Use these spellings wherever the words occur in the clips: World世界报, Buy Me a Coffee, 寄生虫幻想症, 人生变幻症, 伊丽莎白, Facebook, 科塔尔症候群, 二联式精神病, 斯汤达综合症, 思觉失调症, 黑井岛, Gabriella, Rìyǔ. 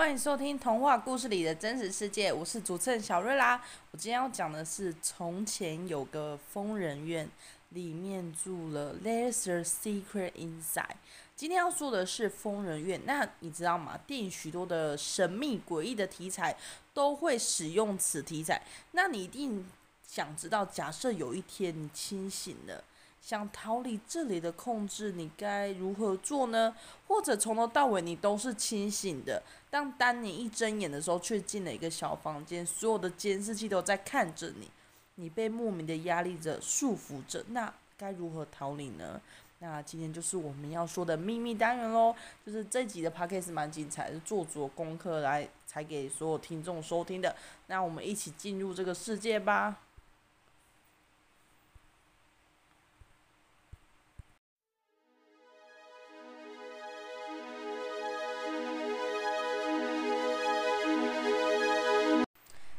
欢迎收听童话故事里的真实世界，我是主持人小瑞啦。我今天要讲的是从前有个疯人院，里面住了 There's a secret inside。 今天要说的是疯人院。那你知道吗，电影许多的神秘诡异的题材都会使用此题材。那你一定想知道，假设有一天你清醒了，想逃离这里的控制，你该如何做呢？或者从头到尾你都是清醒的，但当你一睁眼的时候却进了一个小房间，所有的监视器都在看着你，你被莫名的压力着、束缚着，那该如何逃离呢？那今天就是我们要说的秘密单元咯。就是这集的 podcast 蛮精彩的，做足功课来才给所有听众收听的。那我们一起进入这个世界吧。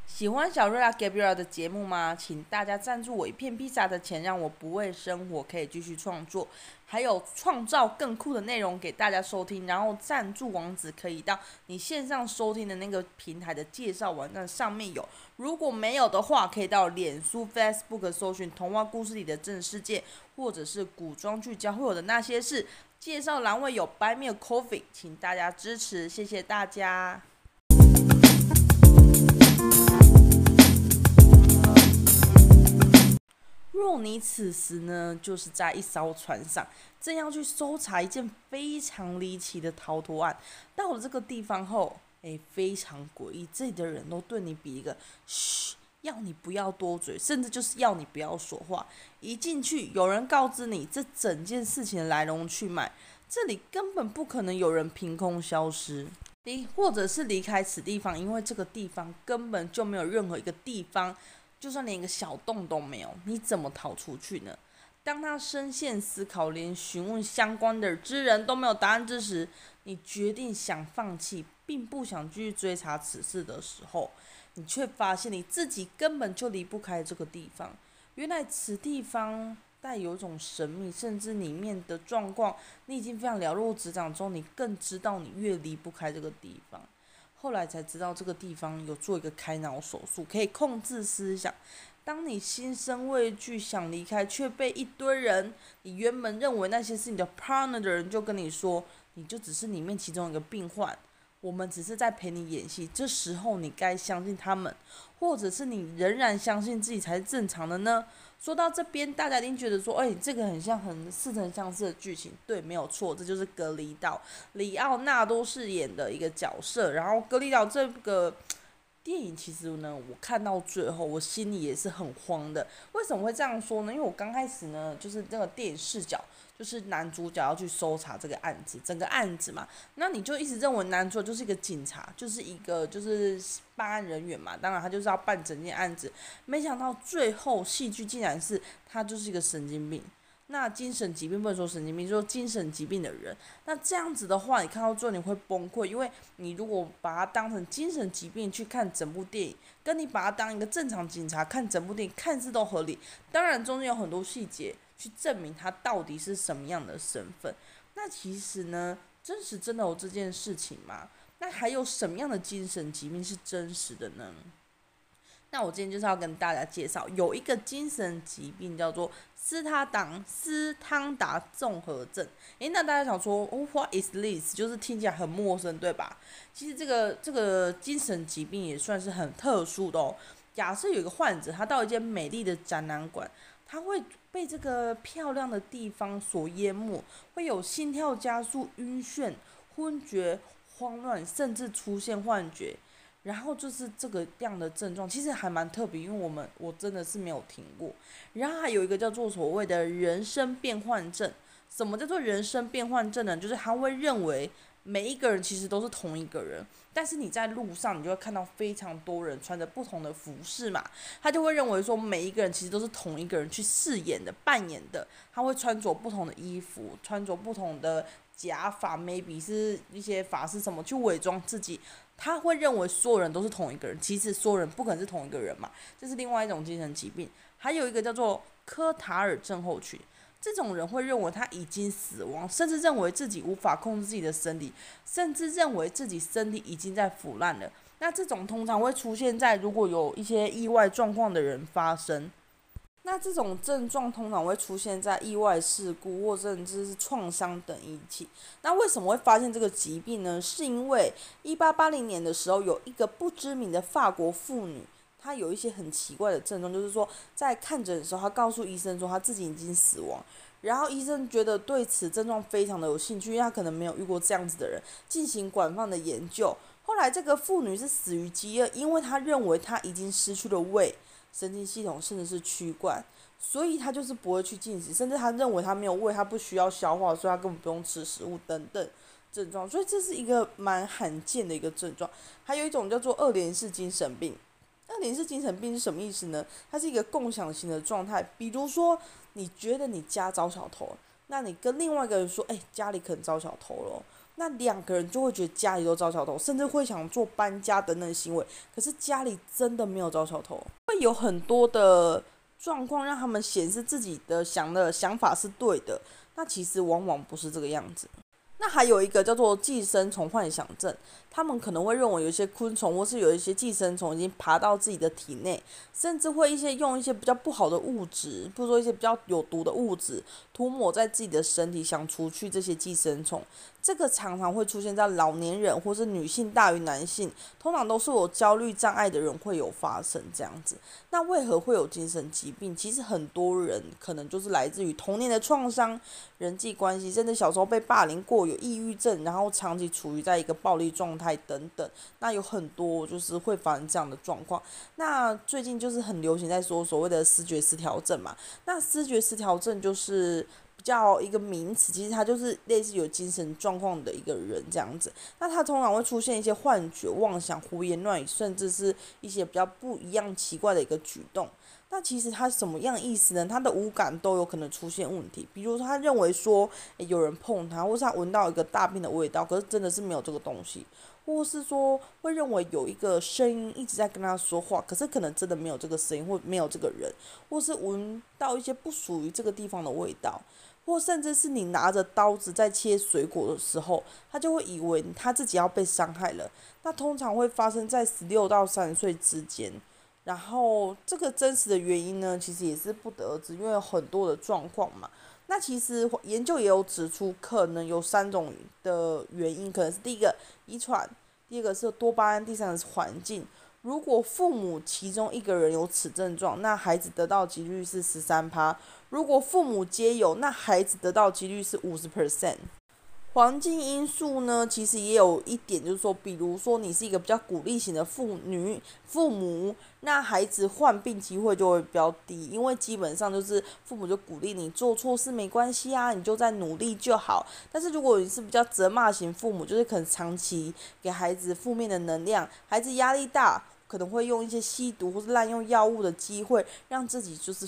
喜欢小瑞拉 Gabriella 的节目吗？请大家赞助我一片披萨的钱，让我不为生活可以继续创作，还有创造更酷的内容给大家收听。然后赞助网址可以到你线上收听的那个平台的介绍网站上面有，如果没有的话，可以到脸书 Facebook 搜寻童话故事里的真实世界，或者是古装剧教会有的那些事介绍栏位有 Buy Me a Coffee， 请大家支持，谢谢大家。若你此时呢，就是在一艘船上，正要去搜查一件非常离奇的逃脱案。到了这个地方后，非常诡异，这里的人都对你比一个嘘，要你不要多嘴，甚至就是要你不要说话。一进去，有人告知你这整件事情的来龙去脉，这里根本不可能有人凭空消失，或者是离开此地方，因为这个地方根本就没有任何一个地方，就算连一个小洞都没有，你怎么逃出去呢？当他深陷思考，连询问相关的知人都没有答案之时，你决定想放弃，并不想继续追查此事的时候，你却发现你自己根本就离不开这个地方。原来此地方带有一种神秘，甚至里面的状况你已经非常了如指掌之后，你更知道你越离不开这个地方。后来才知道这个地方有做一个开脑手术，可以控制思想。当你心生畏惧想离开，却被一堆人，你原本认为那些是你的 partner 的人就跟你说，你就只是里面其中一个病患，我们只是在陪你演戏。这时候你该相信他们，或者是你仍然相信自己才是正常的呢？说到这边，大家一定觉得说，这个很似曾相识的剧情。对，没有错，这就是隔离岛，里奥纳多饰演的一个角色。然后隔离岛这个电影，其实呢，我看到最后，我心里也是很慌的。为什么会这样说呢？因为我刚开始呢，就是那个电影视角，就是男主角要去搜查这个案子，整个案子嘛，那你就一直认为男主角就是一个警察，就是办案人员嘛，当然他就是要办整件案子。没想到最后戏剧竟然是他就是一个神经病，那精神疾病不能说神经病，就是精神疾病的人。那这样子的话，你看到最后你会崩溃，因为你如果把它当成精神疾病去看整部电影，跟你把它当一个正常警察看整部电影，看似都合理。当然中间有很多细节去证明他到底是什么样的身份。那其实呢，真实真的有这件事情吗？那还有什么样的精神疾病是真实的呢？那我今天就是要跟大家介绍，有一个精神疾病叫做斯汤达综合症。那大家想说，What is this？ 就是听起来很陌生，对吧？其实这个精神疾病也算是很特殊的哦。假设有一个患者，他到一间美丽的展览馆，他会被这个漂亮的地方所淹没，会有心跳加速、晕眩、昏厥、慌乱，甚至出现幻觉。然后就是这个样的症状，其实还蛮特别，因为我真的是没有听过。然后还有一个叫做所谓的人生变幻症。什么叫做人生变幻症呢？就是他会认为每一个人其实都是同一个人，但是你在路上你就会看到非常多人穿着不同的服饰嘛，他就会认为说每一个人其实都是同一个人去饰演的、扮演的，他会穿着不同的衣服，穿着不同的假发 ，maybe 是一些发饰什么去伪装自己。他会认为所有人都是同一个人，其实所有人不可能是同一个人嘛，这是另外一种精神疾病。还有一个叫做科塔尔症候群，这种人会认为他已经死亡，甚至认为自己无法控制自己的身体，甚至认为自己身体已经在腐烂了。那这种通常会出现在如果有一些意外状况的人发生。那这种症状通常会出现在意外事故或甚至是创伤等引起。那为什么会发现这个疾病呢？是因为1880年的时候，有一个不知名的法国妇女，她有一些很奇怪的症状，就是说在看诊的时候，她告诉医生说她自己已经死亡，然后医生觉得对此症状非常的有兴趣，因为她可能没有遇过这样子的人，进行广泛的研究。后来这个妇女是死于饥饿，因为她认为她已经失去了胃、神经系统甚至是躯干，所以他就是不会去进食，甚至他认为他没有胃，他不需要消化，所以他根本不用吃食物等等症状。所以这是一个蛮罕见的一个症状。还有一种叫做二联式精神病。二联式精神病是什么意思呢？它是一个共享型的状态，比如说你觉得你家遭小偷，那你跟另外一个人说家里可能遭小偷了，那两个人就会觉得家里都遭小偷，甚至会想做搬家等等的行为，可是家里真的没有遭小偷。会有很多的状况让他们显示自己的想法是对的，那其实往往不是这个样子。那还有一个叫做寄生虫幻想症，他们可能会认为有一些昆虫或是有一些寄生虫已经爬到自己的体内，甚至会用一些比较不好的物质，比如说一些比较有毒的物质涂抹在自己的身体，想除去这些寄生虫。这个常常会出现在老年人或是女性大于男性，通常都是有焦虑障碍的人会有发生这样子。那为何会有精神疾病？其实很多人可能就是来自于童年的创伤、人际关系，甚至小时候被霸凌过，有抑郁症，然后长期处于在一个暴力状态等等。那有很多就是会发生这样的状况。那最近就是很流行在说所谓的思觉失调症嘛。那思觉失调症就是比较一个名词，其实它就是类似有精神状况的一个人这样子。那它通常会出现一些幻觉、妄想、胡言乱语，甚至是一些比较不一样奇怪的一个举动。那其实它什么样意思呢？它的五感都有可能出现问题，比如说他认为说有人碰他，或是他闻到一个大便的味道，可是真的是没有这个东西，或是说会认为有一个声音一直在跟他说话，可是可能真的没有这个声音或没有这个人，或是闻到一些不属于这个地方的味道，或甚至是你拿着刀子在切水果的时候，他就会以为他自己要被伤害了。那通常会发生在16到30岁之间。然后这个真实的原因呢，其实也是不得而知，因为有很多的状况嘛。那其实研究也有指出，可能有3种的原因，可能是第一个遗传，第二个是多巴胺，第三个是环境。如果父母其中一个人有此症状，那孩子得到几率是 13%； 如果父母皆有，那孩子得到几率是 50%。环境因素呢，其实也有一点，就是说比如说你是一个比较鼓励型的父母，那孩子患病机会就会比较低，因为基本上就是父母就鼓励你做错事没关系啊，你就再努力就好。但是如果你是比较责骂型父母，就是可能长期给孩子负面的能量，孩子压力大，可能会用一些吸毒或是滥用药物的机会，让自己就是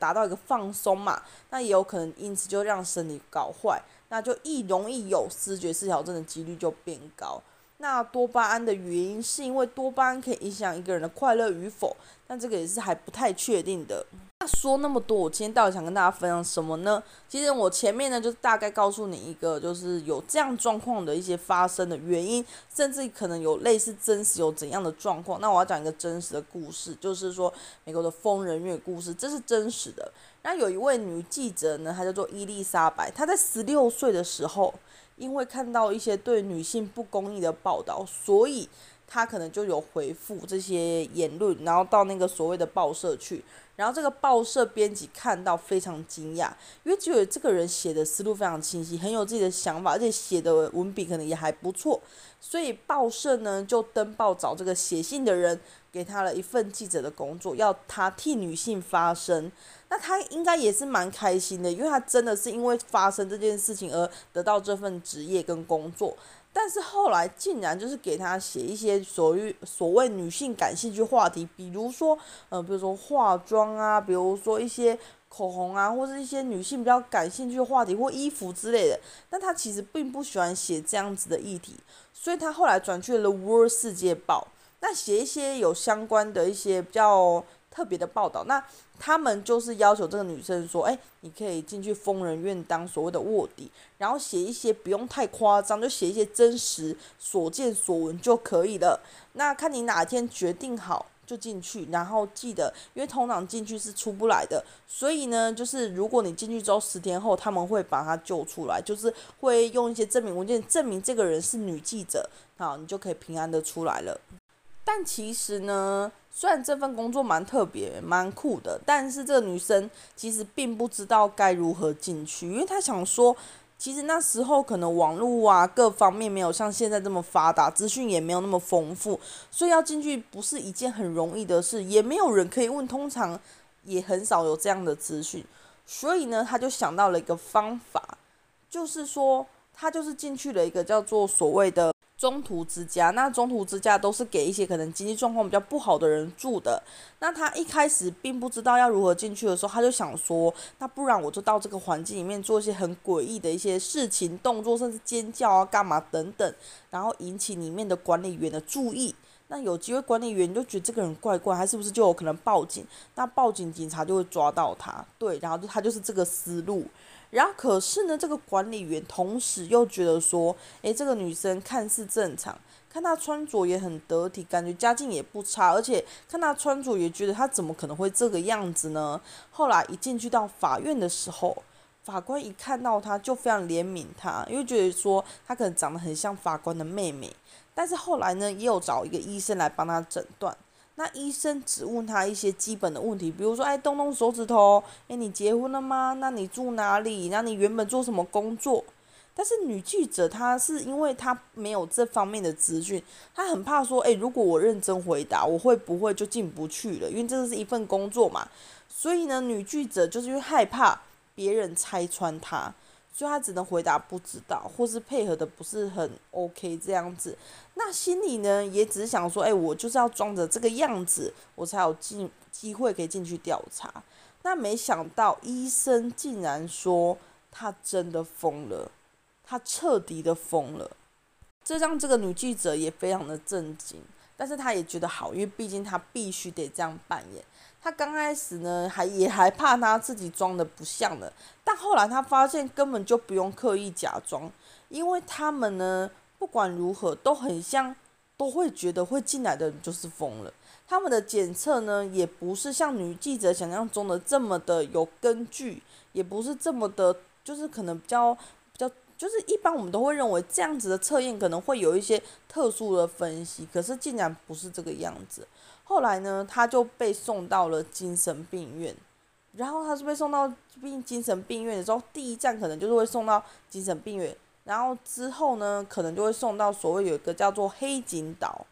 达到一个放松嘛。那也有可能因此就让身体搞坏，那就容易有思觉失调症的几率就变高。那多巴胺的原因是因为多巴胺可以影响一个人的快乐与否，但这个也是还不太确定的。那说那么多，我今天到底想跟大家分享什么呢？其实我前面呢就大概告诉你一个，就是有这样状况的一些发生的原因，甚至可能有类似真实有怎样的状况。那我要讲一个真实的故事，就是说美国的疯人院故事，这是真实的。那有一位女记者呢，她叫做伊丽莎白，她在16岁的时候，因为看到一些对女性不公义的报道，所以他可能就有回复这些言论，然后到那个所谓的报社去，然后这个报社编辑看到非常惊讶，因为觉得这个人写的思路非常清晰，很有自己的想法，而且写的文笔可能也还不错，所以报社呢就登报找这个写信的人，给他了一份记者的工作，要他替女性发声。那他应该也是蛮开心的，因为他真的是因为发生这件事情而得到这份职业跟工作。但是后来竟然就是给他写一些所谓女性感兴趣话题，比如说化妆啊，比如说一些口红啊，或是一些女性比较感兴趣的话题或衣服之类的。但他其实并不喜欢写这样子的议题，所以他后来转去了《World世界报》，那写一些有相关的一些比较特别的报道。那他们就是要求这个女生说，你可以进去疯人院当所谓的卧底，然后写一些不用太夸张，就写一些真实所见所闻就可以了。那看你哪天决定好就进去，然后记得，因为通常进去是出不来的，所以呢，就是如果你进去之后10天后，他们会把他救出来，就是会用一些证明文件证明这个人是女记者，好，你就可以平安的出来了。但其实呢，虽然这份工作蛮特别、蛮酷的，但是这个女生其实并不知道该如何进去，因为她想说，其实那时候可能网络啊各方面没有像现在这么发达，资讯也没有那么丰富，所以要进去不是一件很容易的事，也没有人可以问，通常也很少有这样的资讯。所以呢，他就想到了一个方法，就是说他就是进去了一个叫做所谓的中途之家。那中途之家都是给一些可能经济状况比较不好的人住的。那他一开始并不知道要如何进去的时候，他就想说，那不然我就到这个环境里面做一些很诡异的一些事情、动作，甚至尖叫啊、干嘛等等，然后引起里面的管理员的注意。那有机会管理员就觉得这个人怪怪，他是不是就有可能报警？那报警，警察就会抓到他。对，然后他就是这个思路。然后可是呢，这个管理员同时又觉得说，这个女生看似正常，看她穿着也很得体，感觉家境也不差，而且看她穿着也觉得她怎么可能会这个样子呢？后来一进去到法院的时候，法官一看到她就非常怜悯她，因为觉得说她可能长得很像法官的妹妹。但是后来呢，也有找一个医生来帮她诊断。那医生只问他一些基本的问题，比如说，动动手指头，你结婚了吗？那你住哪里？那你原本做什么工作？但是女记者她是因为她没有这方面的资讯，她很怕说，如果我认真回答，我会不会就进不去了？因为这是一份工作嘛。所以呢，女记者就是因为害怕别人拆穿她，所以她只能回答不知道，或是配合的不是很 OK 这样子。那心里呢，也只是想说，我就是要装着这个样子，我才有机会可以进去调查。那没想到医生竟然说她真的疯了，她彻底的疯了，这让这个女记者也非常的震惊。但是她也觉得好，因为毕竟她必须得这样扮演。他刚开始呢，还怕他自己装的不像了，但后来他发现根本就不用刻意假装，因为他们呢，不管如何都很像，都会觉得会进来的人就是疯了。他们的检测呢，也不是像女记者想象中的这么的有根据，也不是这么的，就是可能比较，就是一般我们都会认为这样子的测验可能会有一些特殊的分析，可是竟然不是这个样子。后来呢，他就被送到了精神病院，然后他是被送到精神病院的时候，第一站可能就是会送到精神病院，然后之后呢，可能就会送到所谓有一个叫做黑井岛，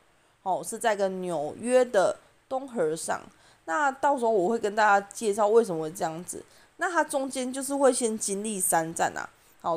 是在一个纽约的东河上。那到时候我会跟大家介绍为什么会这样子。那他中间就是会先经历3站啊，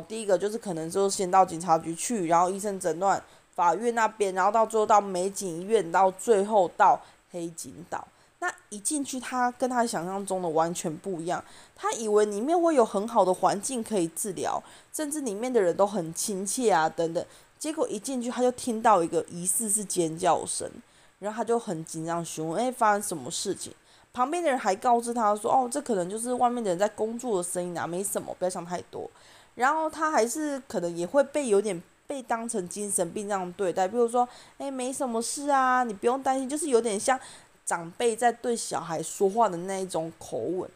第一个就是可能就先到警察局去，然后医生诊断，法院那边，然后到最后到美警医院，到最后到黑井岛。那一进去，他跟他想象中的完全不一样。他以为里面会有很好的环境可以治疗，甚至里面的人都很亲切啊等等。结果一进去，他就听到一个疑似是尖叫声，然后他就很紧张询问：发生什么事情？旁边的人还告知他说：这可能就是外面的人在工作的声音啊，没什么，不要想太多。然后他还是可能也会被有点被当成精神病这样对待，比如说，没什么事啊，你不用担心，就是有点像长辈在对小孩说话的那一种口吻。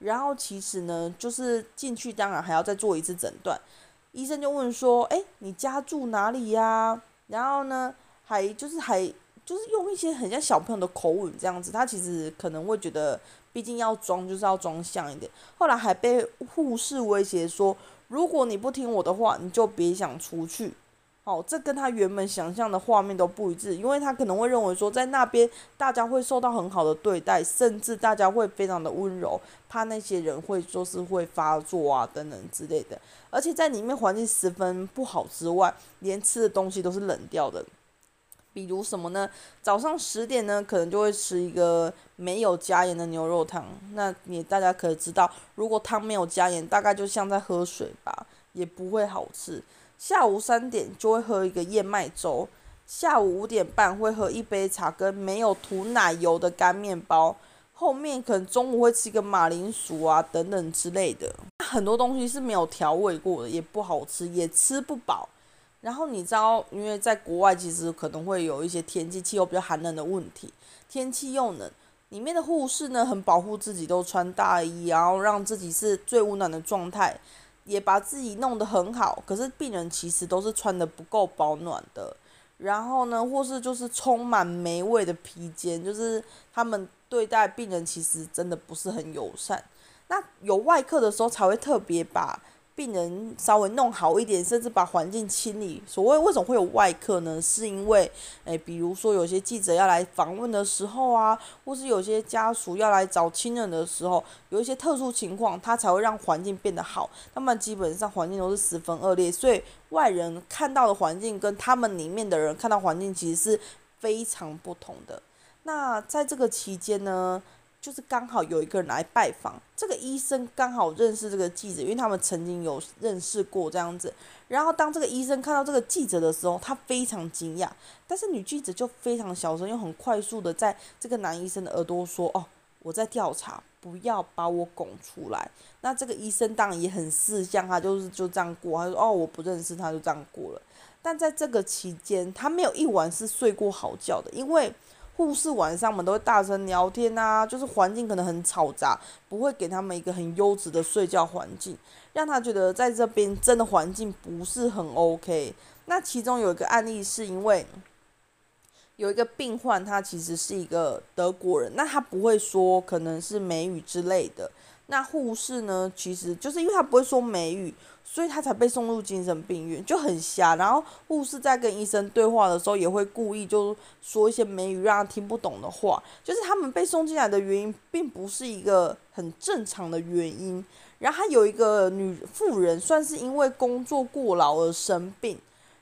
然后其实呢，就是进去当然还要再做一次诊断，医生就问说，你家住哪里呀？然后呢，还就是用一些很像小朋友的口吻这样子，他其实可能会觉得，毕竟要装就是要装像一点。后来还被护士威胁说，如果你不听我的话，你就别想出去。这跟他原本想象的画面都不一致，因为他可能会认为说，在那边大家会受到很好的对待，甚至大家会非常的温柔，怕那些人会就是会发作啊等等之类的。而且在里面环境十分不好之外，连吃的东西都是冷掉的。比如什么呢？早上10点呢，可能就会吃一个没有加盐的牛肉汤。那你大家可以知道，如果汤没有加盐，大概就像在喝水吧，也不会好吃。下午3点就会喝一个燕麦粥，下午5点半会喝一杯茶跟没有涂奶油的干面包。后面可能中午会吃个马铃薯啊等等之类的。很多东西是没有调味过的，也不好吃，也吃不饱。然后你知道，因为在国外其实可能会有一些天气气候比较寒冷的问题，天气又冷，里面的护士呢很保护自己，都穿大衣，然后让自己是最温暖的状态，也把自己弄得很好。可是病人其实都是穿得不够保暖的，然后呢，或是就是充满霉味的披肩，就是他们对待病人其实真的不是很友善。那有外科的时候才会特别把病人稍微弄好一点，甚至把环境清理。所谓为什么会有外科呢？是因为，比如说有些记者要来访问的时候啊，或是有些家属要来找亲人的时候，有一些特殊情况，它才会让环境变得好。那么基本上环境都是十分恶劣，所以外人看到的环境跟他们里面的人看到环境其实是非常不同的。那在这个期间呢，就是刚好有一个人来拜访，这个医生刚好认识这个记者，因为他们曾经有认识过这样子。然后当这个医生看到这个记者的时候，他非常惊讶，但是女记者就非常小声又很快速的在这个男医生的耳朵说：“哦，我在调查，不要把我拱出来。”那这个医生当然也很识相，他就是就这样过，他说：“哦，我不认识他，就这样过了。”但在这个期间，他没有一晚是睡过好觉的，因为护士晚上我们都会大声聊天啊，就是环境可能很嘈杂，不会给他们一个很优质的睡觉环境，让他觉得在这边真的环境不是很 OK。 那其中有一个案例是因为有一个病患，他其实是一个德国人，那他不会说可能是美语之类的，那护士呢，其实就是因为他不会说美语，所以他才被送入精神病院，就很瞎。然后护士在跟医生对话的时候，也会故意就说一些美语让他听不懂的话，就是他们被送进来的原因并不是一个很正常的原因。然后还有一个女妇人，算是因为工作过劳而生病，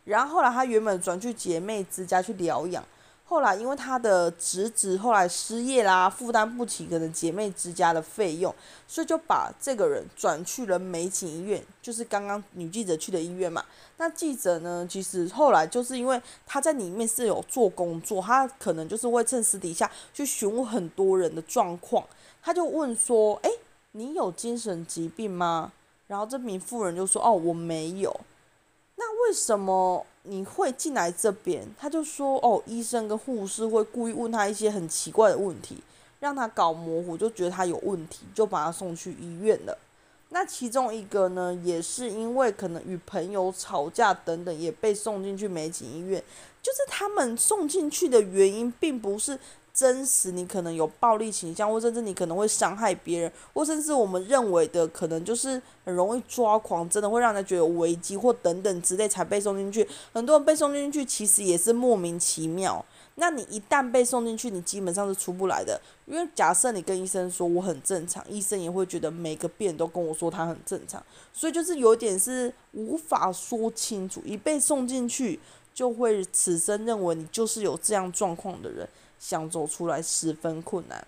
然后后来她原本转去姐妹之家去疗养，后来因为他的侄子后来失业啦，负担不起可能姐妹之家的费用，所以就把这个人转去了美景医院，就是刚刚女记者去的医院嘛。那记者呢，其实后来就是因为他在里面是有做工作，他可能就是会趁私底下去询问很多人的状况，他就问说：“哎，你有精神疾病吗？”然后这名妇人就说：“哦，我没有。”那为什么你会进来这边？他就说：“哦，医生跟护士会故意问他一些很奇怪的问题，让他搞模糊，就觉得他有问题，就把他送去医院了。”那其中一个呢，也是因为可能与朋友吵架等等，也被送进去美景医院。就是他们送进去的原因，并不是真实你可能有暴力倾向，或甚至你可能会伤害别人，或甚至我们认为的可能就是很容易抓狂，真的会让人觉得有危机或等等之类才被送进去。很多人被送进去其实也是莫名其妙。那你一旦被送进去，你基本上是出不来的，因为假设你跟医生说我很正常，医生也会觉得每个病人都跟我说他很正常，所以就是有点是无法说清楚，一被送进去就会此生认为你就是有这样状况的人，想走出来十分困难。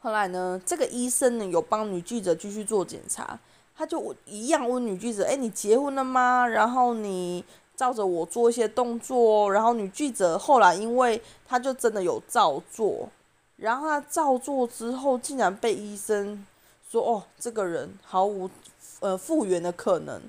后来呢，这个医生呢有帮女记者继续做检查，他就一样问女记者：“你结婚了吗？然后你照着我做一些动作。”然后女记者后来因为他就真的有照做，然后他照做之后竟然被医生说：“哦，这个人毫无复原的可能。”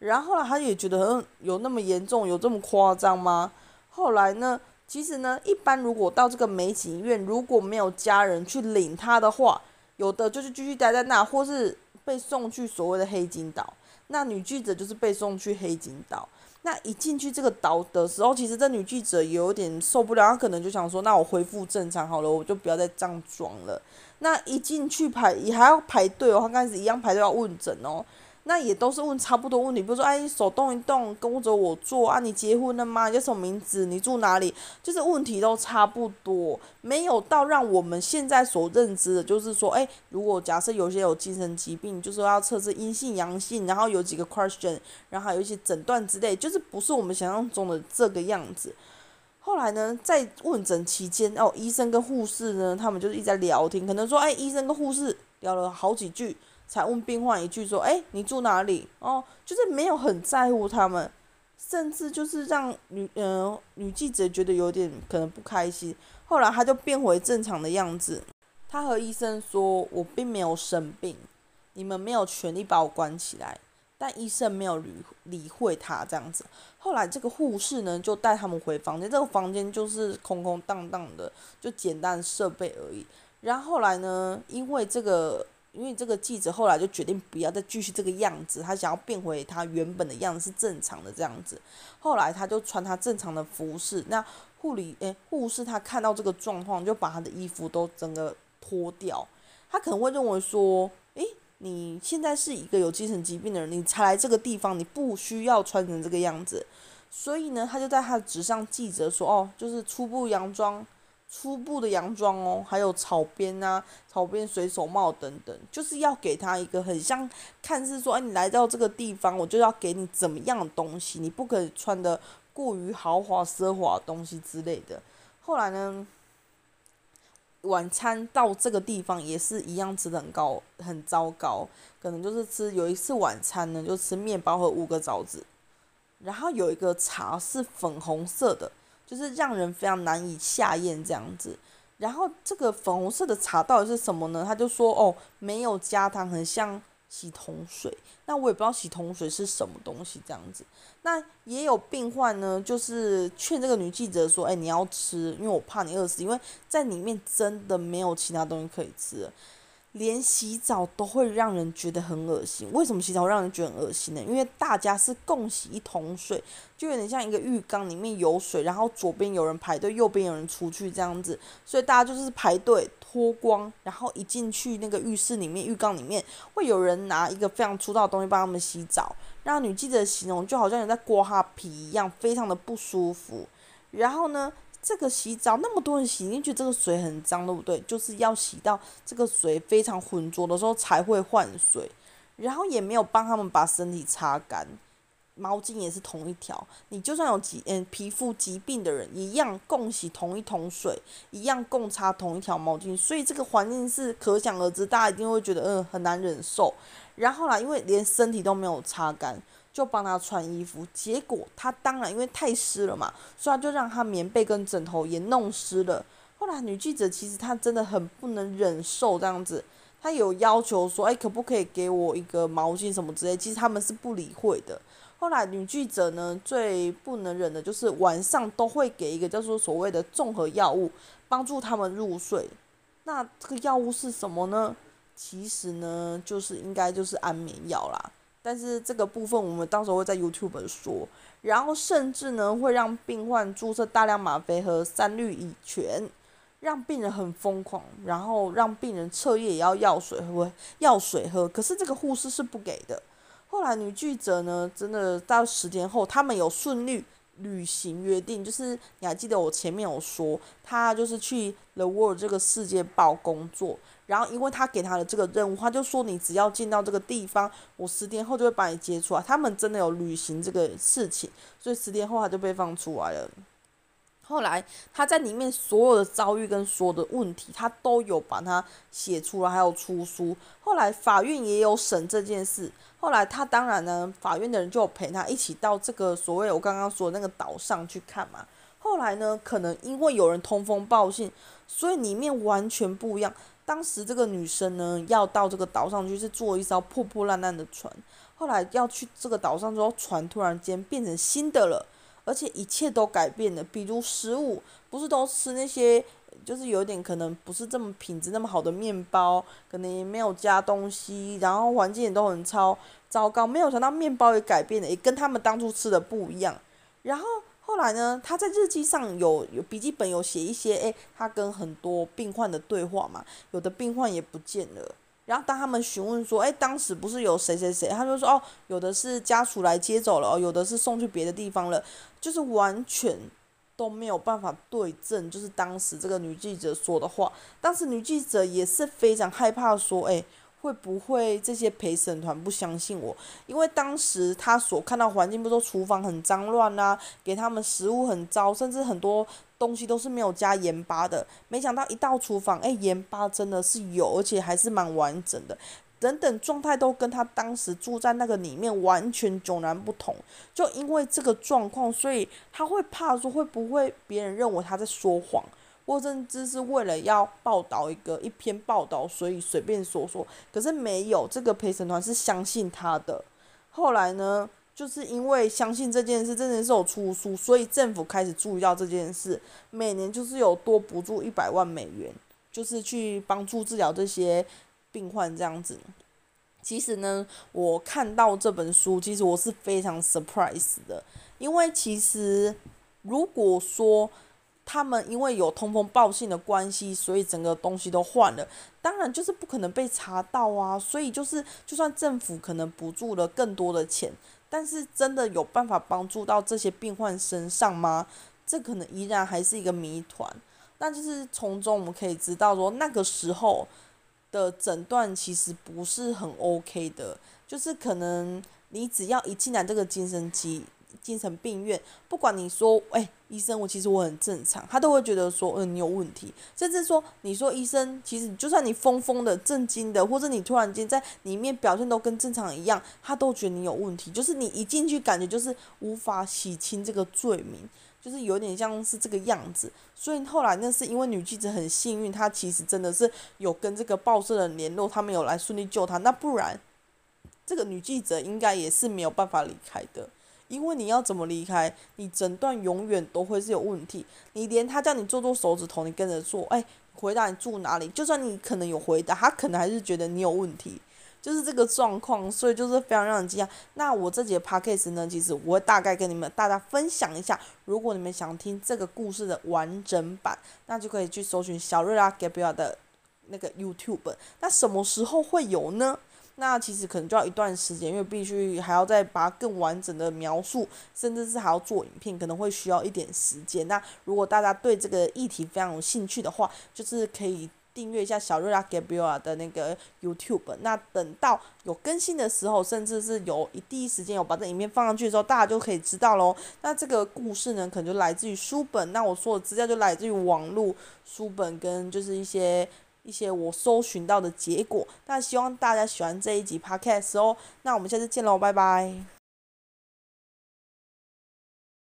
然后后来他也觉得有那么严重，有这么夸张吗？后来呢，其实呢，一般如果到这个美景医院，如果没有家人去领他的话，有的就是继续待在那，或是被送去所谓的黑金岛。那女记者就是被送去黑金岛。那一进去这个岛的时候，其实这女记者也有点受不了，她可能就想说：“那我恢复正常好了，我就不要再这样装了。”那一进去也还要排队哦，她开始一样排队要问诊哦。那也都是问差不多问题，比如说：“你手动一动，跟着我做啊，你结婚了吗？你叫什么名字？你住哪里？”就是问题都差不多，没有到让我们现在所认知的，就是说，如果假设有些有精神疾病，就是要测试阴性、阳性，然后有几个 question， 然后还有一些诊断之类，就是不是我们想象中的这个样子。后来呢，在问诊期间，医生跟护士呢，他们就是一直在聊天，可能说，医生跟护士聊了好几句，才问病患一句说：“你住哪里？”就是没有很在乎他们，甚至就是让女记者觉得有点可能不开心。后来他就变回正常的样子。他和医生说：“我并没有生病，你们没有权利把我关起来。”但医生没有理会他这样子。后来这个护士呢就带他们回房间，这个房间就是空空荡荡的，就简单设备而已。然后后来呢，因为这个记者后来就决定不要再继续这个样子，他想要变回他原本的样子，是正常的这样子。后来他就穿他正常的服饰。那护士他看到这个状况，就把他的衣服都整个脱掉。他可能会认为说，你现在是一个有精神疾病的人，你才来这个地方，你不需要穿成这个样子。所以呢，他就在他的纸上记着说，就是初步的洋装哦，还有草编水手帽等等，就是要给他一个很像看似说，你来到这个地方，我就要给你怎么样的东西，你不可以穿的过于豪华奢华的东西之类的。后来呢，晚餐到这个地方也是一样吃的很糟糕，可能就是有一次晚餐呢就吃面包和5个枣子，然后有一个茶是粉红色的，就是让人非常难以下咽这样子。然后这个粉红色的茶到底是什么呢？他就说没有加糖，很像洗桶水。那我也不知道洗桶水是什么东西这样子。那也有病患呢就是劝这个女记者说，你要吃，因为我怕你饿死，因为在里面真的没有其他东西可以吃了，连洗澡都会让人觉得很恶心。为什么洗澡会让人觉得很恶心呢？因为大家是共洗一桶水，就有点像一个浴缸里面有水，然后左边有人排队，右边有人出去这样子，所以大家就是排队脱光，然后一进去那个浴室里面、浴缸里面，会有人拿一个非常粗糙的东西帮他们洗澡。那女记者形容就好像有人在刮她皮一样，非常的不舒服。然后呢，这个洗澡那么多人洗，你觉得这个水很脏，对不对？就是要洗到这个水非常浑浊的时候才会换水，然后也没有帮他们把身体擦干，毛巾也是同一条。你就算有皮肤疾病的人，一样共洗同一桶水，一样共擦同一条毛巾，所以这个环境是可想而知，大家一定会觉得很难忍受。然后因为连身体都没有擦干，就帮他穿衣服，结果他当然因为太湿了嘛，所以他就让他棉被跟枕头也弄湿了。后来女记者其实她真的很不能忍受这样子，她有要求说，可不可以给我一个毛巾什么之类，其实他们是不理会的。后来女记者呢最不能忍的就是晚上都会给一个叫做所谓的综合药物帮助他们入睡。那这个药物是什么呢？其实呢就是应该就是安眠药啦，但是这个部分我们到时候会在 YouTube 说。然后甚至呢会让病患注射大量吗啡和3氯乙醛，让病人很疯狂，然后让病人彻夜也要药水喝。可是这个护士是不给的。后来女记者呢真的到10天后，他们有顺利履行约定，就是你还记得我前面有说他就是去 The World 这个世界报工作，然后因为他给他的这个任务，他就说你只要进到这个地方，我10天后就会把你接出来。他们真的有履行这个事情，所以10天后他就被放出来了。后来他在里面所有的遭遇跟所有的问题，他都有把它写出来，还有出书。后来法院也有审这件事。后来他当然呢，法院的人就有陪他一起到这个所谓我刚刚说的那个岛上去看嘛。后来呢，可能因为有人通风报信，所以里面完全不一样。当时这个女生呢，要到这个岛上去是坐一艘破破烂烂的船。后来要去这个岛上之后，船突然间变成新的了。而且一切都改变了，比如食物不是都吃那些就是有点可能不是这么品质那么好的面包，可能也没有加东西，然后环境也都很糟糕。没有想到面包也改变了，也跟他们当初吃的不一样。然后后来呢，他在日记上有笔记本有写一些他跟很多病患的对话嘛，有的病患也不见了。然后当他们询问说当时不是有谁谁谁，他就说有的是家属来接走了，有的是送去别的地方了，就是完全都没有办法对证，就是当时这个女记者说的话。当时女记者也是非常害怕说会不会这些陪审团不相信我，因为当时她所看到环境不是说厨房很脏乱啊，给他们食物很糟，甚至很多东西都是没有加盐巴的，没想到一到厨房盐巴真的是有，而且还是蛮完整的，等等状态都跟他当时住在那个里面完全迥然不同。就因为这个状况，所以他会怕说会不会别人认为他在说谎，或甚至是为了要报道一篇报道，所以随便说说。可是没有，这个陪审团是相信他的。后来呢，就是因为相信这件事，这件事有出书，所以政府开始注意到这件事，每年就是有多补助100万美元，就是去帮助治疗这些病患这样子。其实呢，我看到这本书，其实我是非常 surprise 的，因为其实如果说他们因为有通风报信的关系，所以整个东西都换了，当然就是不可能被查到啊。所以就是，就算政府可能补助了更多的钱，但是真的有办法帮助到这些病患身上吗？这可能依然还是一个谜团。那就是从中我们可以知道说，那个时候的诊断其实不是很 OK 的，就是可能你只要一进来这个精神病院，不管你说医生其实我很正常，他都会觉得说你有问题，甚至说你说医生，其实就算你疯的震惊的，或者你突然间在里面表现都跟正常一样，他都觉得你有问题，就是你一进去感觉就是无法洗清这个罪名，就是有点像是这个样子。所以后来那是因为女记者很幸运，她其实真的是有跟这个报社人联络，他们有来顺利救她，那不然这个女记者应该也是没有办法离开的。因为你要怎么离开，你诊断永远都会是有问题，你连他叫你做手指头你跟着做，回答你住哪里，就算你可能有回答，他可能还是觉得你有问题，就是这个状况，所以就是非常让人惊讶。那我这集的 podcast 呢，其实我会大概跟你们大家分享一下，如果你们想听这个故事的完整版，那就可以去搜寻小瑞拉 Gabriella 的那个 YouTube。 那什么时候会有呢？那其实可能就要一段时间，因为必须还要再把更完整的描述，甚至是还要做影片，可能会需要一点时间。那如果大家对这个议题非常有兴趣的话，就是可以订阅一下小瑞拉 Gabriella 的那个 YouTube。 那等到有更新的时候，甚至是有第一时间有把这影片放上去的时候，大家就可以知道咯。那这个故事呢，可能就来自于书本，那我说的资料就来自于网络书本跟就是一些我搜寻到的结果。那希望大家喜欢这一集 podcast 哦，那我们下次见咯，拜拜。